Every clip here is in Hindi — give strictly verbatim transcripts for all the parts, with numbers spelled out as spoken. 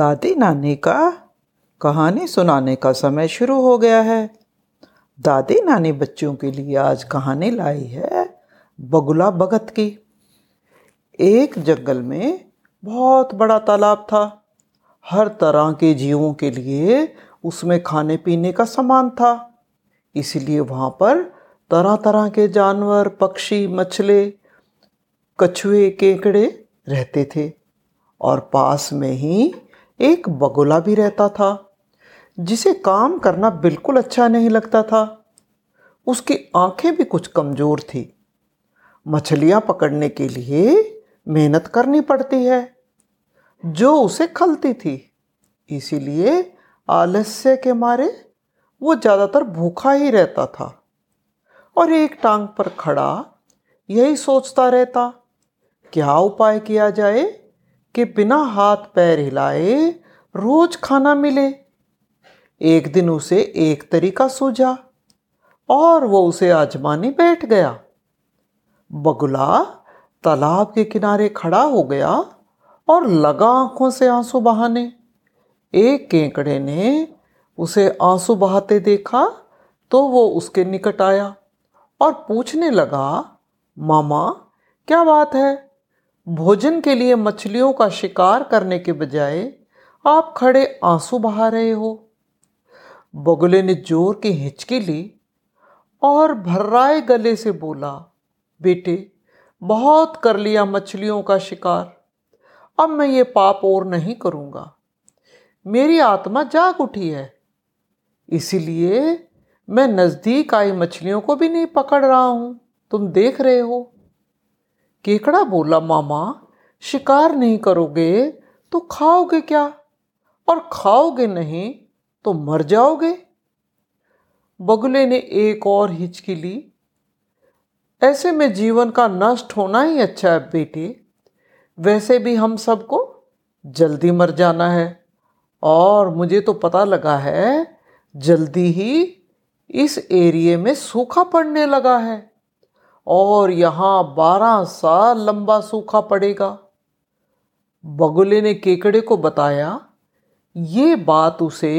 दादी नानी का कहानी सुनाने का समय शुरू हो गया है। दादी नानी बच्चों के लिए आज कहानी लाई है बगुला भगत की। एक जंगल में बहुत बड़ा तालाब था। हर तरह के जीवों के लिए उसमें खाने पीने का सामान था, इसलिए वहाँ पर तरह तरह के जानवर, पक्षी, मछली, कछुए, केकड़े रहते थे। और पास में ही एक बगुला भी रहता था जिसे काम करना बिल्कुल अच्छा नहीं लगता था। उसकी आंखें भी कुछ कमज़ोर थी। मछलियाँ पकड़ने के लिए मेहनत करनी पड़ती है जो उसे खलती थी, इसीलिए आलस्य के मारे वो ज़्यादातर भूखा ही रहता था और एक टांग पर खड़ा यही सोचता रहता, क्या उपाय किया जाए कि बिना हाथ पैर हिलाए रोज खाना मिले। एक दिन उसे एक तरीका सूझा और वो उसे आजमाने बैठ गया। बगुला तालाब के किनारे खड़ा हो गया और लगा आंखों से आंसू बहाने। एक केकड़े ने उसे आंसू बहाते देखा तो वो उसके निकट आया और पूछने लगा, मामा क्या बात है, भोजन के लिए मछलियों का शिकार करने के बजाय आप खड़े आंसू बहा रहे हो। बगुले ने जोर की हिचकी ली और भर्राए गले से बोला, बेटे बहुत कर लिया मछलियों का शिकार, अब मैं ये पाप और नहीं करूँगा। मेरी आत्मा जाग उठी है, इसीलिए मैं नज़दीक आई मछलियों को भी नहीं पकड़ रहा हूँ, तुम देख रहे हो। केकड़ा बोला, मामा शिकार नहीं करोगे तो खाओगे क्या, और खाओगे नहीं तो मर जाओगे। बगुले ने एक और हिचकी ली, ऐसे में जीवन का नष्ट होना ही अच्छा है बेटे, वैसे भी हम सबको जल्दी मर जाना है और मुझे तो पता लगा है जल्दी ही इस एरिए में सूखा पड़ने लगा है और यहाँ बारह साल लंबा सूखा पड़ेगा। बगुले ने केकड़े को बताया, ये बात उसे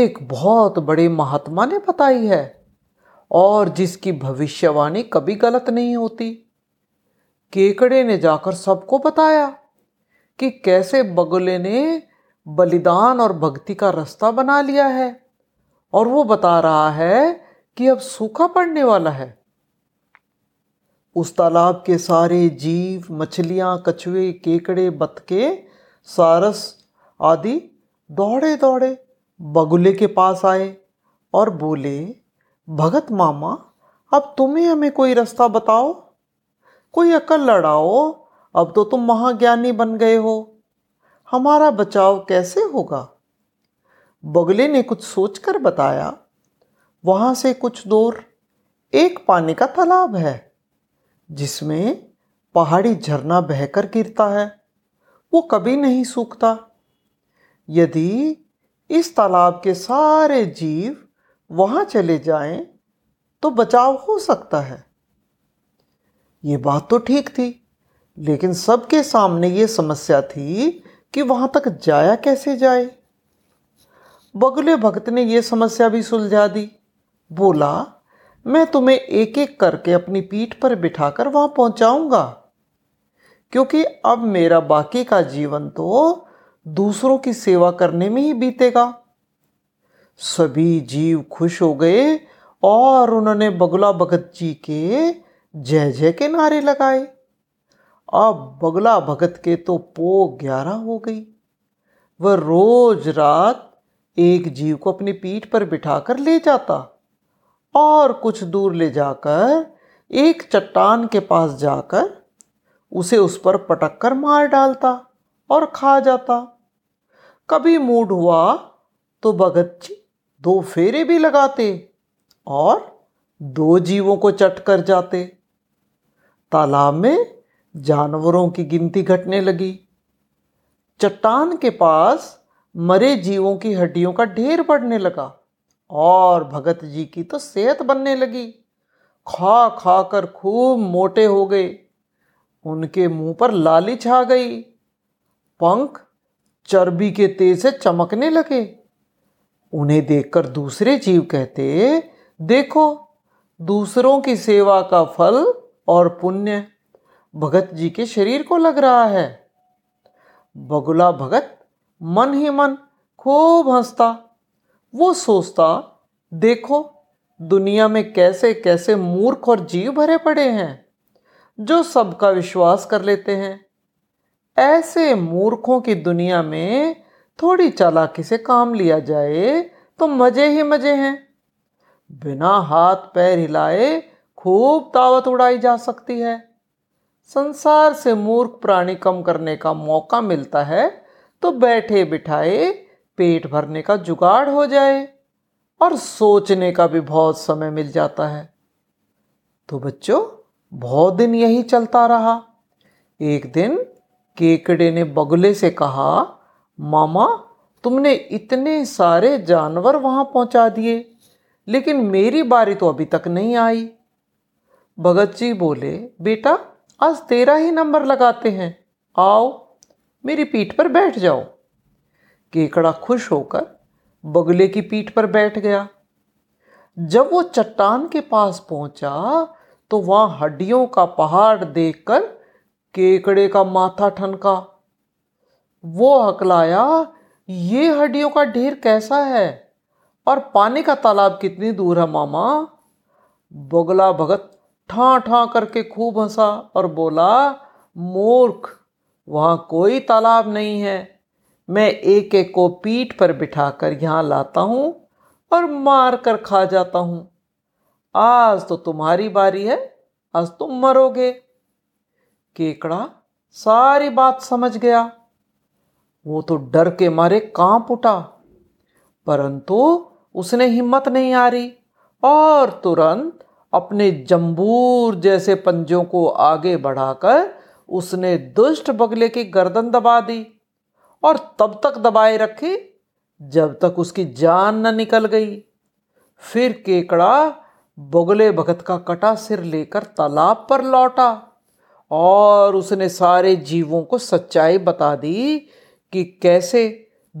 एक बहुत बड़े महात्मा ने बताई है और जिसकी भविष्यवाणी कभी गलत नहीं होती। केकड़े ने जाकर सबको बताया कि कैसे बगुले ने बलिदान और भक्ति का रास्ता बना लिया है और वो बता रहा है कि अब सूखा पड़ने वाला है। उस तालाब के सारे जीव, मछलियाँ, कछुए, केकड़े, बतके, सारस आदि दौड़े दौड़े बगुले के पास आए और बोले, भगत मामा अब तुम्हें हमें कोई रास्ता बताओ, कोई अकल लड़ाओ, अब तो तुम महाज्ञानी बन गए हो, हमारा बचाव कैसे होगा। बगुले ने कुछ सोचकर बताया, वहाँ से कुछ दूर एक पानी का तालाब है जिसमें पहाड़ी झरना बहकर गिरता है, वो कभी नहीं सूखता। यदि इस तालाब के सारे जीव वहाँ चले जाएं तो बचाव हो सकता है। ये बात तो ठीक थी, लेकिन सबके सामने ये समस्या थी कि वहाँ तक जाया कैसे जाए। बगुले भक्त ने ये समस्या भी सुलझा दी। बोला, मैं तुम्हें एक एक करके अपनी पीठ पर बिठाकर वहाँ पहुँचाऊँगा, क्योंकि अब मेरा बाकी का जीवन तो दूसरों की सेवा करने में ही बीतेगा। सभी जीव खुश हो गए और उन्होंने बगुला भगत जी के जय जय के नारे लगाए। अब बगुला भगत के तो पो ग्यारह हो गई। वह रोज रात एक जीव को अपनी पीठ पर बिठाकर ले जाता और कुछ दूर ले जाकर एक चट्टान के पास जाकर उसे उस पर पटक कर मार डालता और खा जाता। कभी मूड हुआ तो भगत जी दो फेरे भी लगाते और दो जीवों को चट कर जाते। तालाब में जानवरों की गिनती घटने लगी। चट्टान के पास मरे जीवों की हड्डियों का ढेर बढ़ने लगा और भगत जी की तो सेहत बनने लगी। खा खा कर खूब मोटे हो गए, उनके मुंह पर लाली छा गई, पंख चर्बी के तेल से चमकने लगे। उन्हें देखकर दूसरे जीव कहते, देखो दूसरों की सेवा का फल और पुण्य भगत जी के शरीर को लग रहा है। बगुला भगत मन ही मन खूब हंसता। वो सोचता, देखो दुनिया में कैसे कैसे मूर्ख और जीव भरे पड़े हैं जो सबका विश्वास कर लेते हैं। ऐसे मूर्खों की दुनिया में थोड़ी चालाकी से काम लिया जाए तो मज़े ही मज़े हैं। बिना हाथ पैर हिलाए खूब दावत उड़ाई जा सकती है। संसार से मूर्ख प्राणी कम करने का मौका मिलता है तो बैठे बिठाए पेट भरने का जुगाड़ हो जाए और सोचने का भी बहुत समय मिल जाता है। तो बच्चों, बहुत दिन यही चलता रहा। एक दिन केकड़े ने बगुले से कहा, मामा तुमने इतने सारे जानवर वहाँ पहुँचा दिए, लेकिन मेरी बारी तो अभी तक नहीं आई। भगत जी बोले, बेटा आज तेरा ही नंबर लगाते हैं, आओ मेरी पीठ पर बैठ जाओ। केकड़ा खुश होकर बगुले की पीठ पर बैठ गया। जब वो चट्टान के पास पहुंचा तो वहाँ हड्डियों का पहाड़ देखकर केकड़े का माथा ठनका। वो हकलाया, ये हड्डियों का ढेर कैसा है और पानी का तालाब कितनी दूर है मामा। बगुला भगत ठां ठां करके खूब हंसा और बोला, मूर्ख वहाँ कोई तालाब नहीं है। मैं एक एक को पीठ पर बिठाकर यहाँ लाता हूँ और मार कर खा जाता हूँ। आज तो तुम्हारी बारी है, आज तुम मरोगे। केकड़ा सारी बात समझ गया। वो तो डर के मारे कांप उठा, परंतु उसने हिम्मत नहीं हारी और तुरंत अपने जंबूर जैसे पंजों को आगे बढ़ाकर उसने दुष्ट बगले की गर्दन दबा दी और तब तक दबाए रखी जब तक उसकी जान न निकल गई। फिर केकड़ा बगले भगत का कटा सिर लेकर तालाब पर लौटा और उसने सारे जीवों को सच्चाई बता दी कि कैसे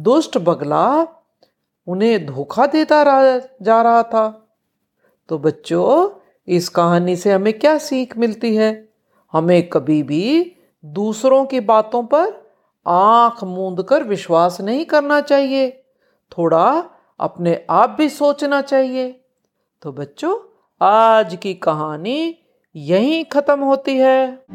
दुष्ट बगला उन्हें धोखा देता जा रहा था। तो बच्चों, इस कहानी से हमें क्या सीख मिलती है? हमें कभी भी दूसरों की बातों पर आँख मूंद कर विश्वास नहीं करना चाहिए। थोड़ा अपने आप भी सोचना चाहिए। तो बच्चों, आज की कहानी यहीं ख़त्म होती है।